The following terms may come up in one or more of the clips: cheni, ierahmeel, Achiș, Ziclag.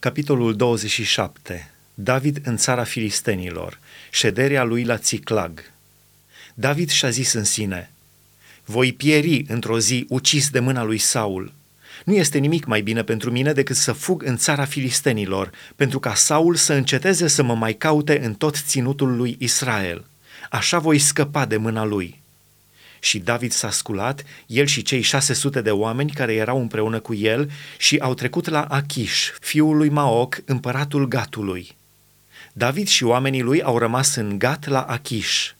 Capitolul 27. David în țara filistenilor. Șederea lui la Ziclag. David și-a zis în sine: voi pieri într-o zi ucis de mâna lui Saul. Nu este nimic mai bine pentru mine decât să fug în țara filistenilor, pentru ca Saul să înceteze să mă mai caute în tot ținutul lui Israel. Așa voi scăpa de mâna lui. Și David s-a sculat, el și cei 600 de oameni care erau împreună cu el, și au trecut la Achiș, fiul lui Maoc, împăratul Gatului. David și oamenii lui au rămas în Gat la Achiș.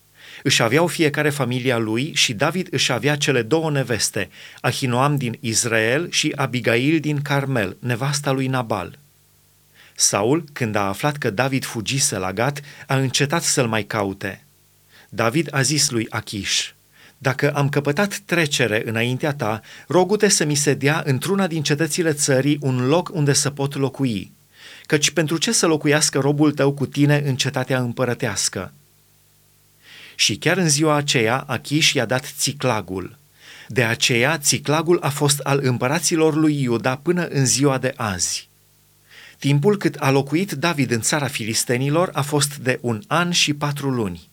Își aveau fiecare familia lui și David își avea cele două neveste, Ahinoam din Israel și Abigail din Carmel, nevasta lui Nabal. Saul, când a aflat că David fugise la Gat, a încetat să-l mai caute. David a zis lui Achiș: dacă am căpătat trecere înaintea ta, rogu-te să mi se dea într-una din cetățile țării un loc unde să pot locui, căci pentru ce să locuiască robul tău cu tine în cetatea împărătească? Și chiar în ziua aceea Achiș i-a dat Ziclagul. De aceea Ziclagul a fost al împăraților lui Iuda până în ziua de azi. Timpul cât a locuit David în țara filistenilor a fost de 1 an și 4 luni.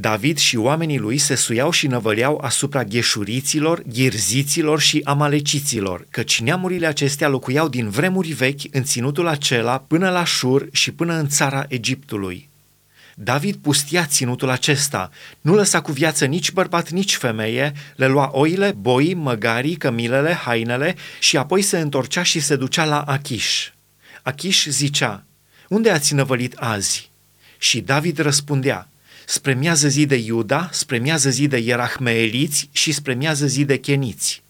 David și oamenii lui se suiau și năvăleau asupra gheșuriților, ghirziților și amaleciților, căci neamurile acestea locuiau din vremuri vechi în ținutul acela până la Șur și până în țara Egiptului. David pustia ținutul acesta, nu lăsa cu viață nici bărbat, nici femeie, le lua oile, boii, măgarii, cămilele, hainele și apoi se întorcea și se ducea la Achiș. Achiș zicea: unde ați năvălit azi? Și David răspundea: spre miază zi de Iuda, spre miază zi de ierahmeeliți și spre miază zi de cheniți.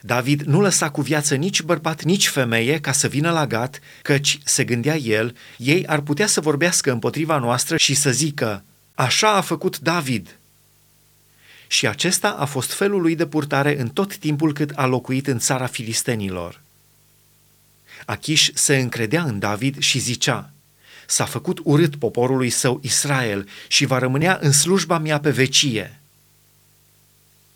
David nu lăsa cu viață nici bărbat, nici femeie ca să vină la Gat, căci, se gândea el, ei ar putea să vorbească împotriva noastră și să zică: așa a făcut David. Și acesta a fost felul lui de purtare în tot timpul cât a locuit în țara filistenilor. Achiș se încredea în David și zicea: s-a făcut urât poporului său Israel și va rămânea în slujba mea pe vecie.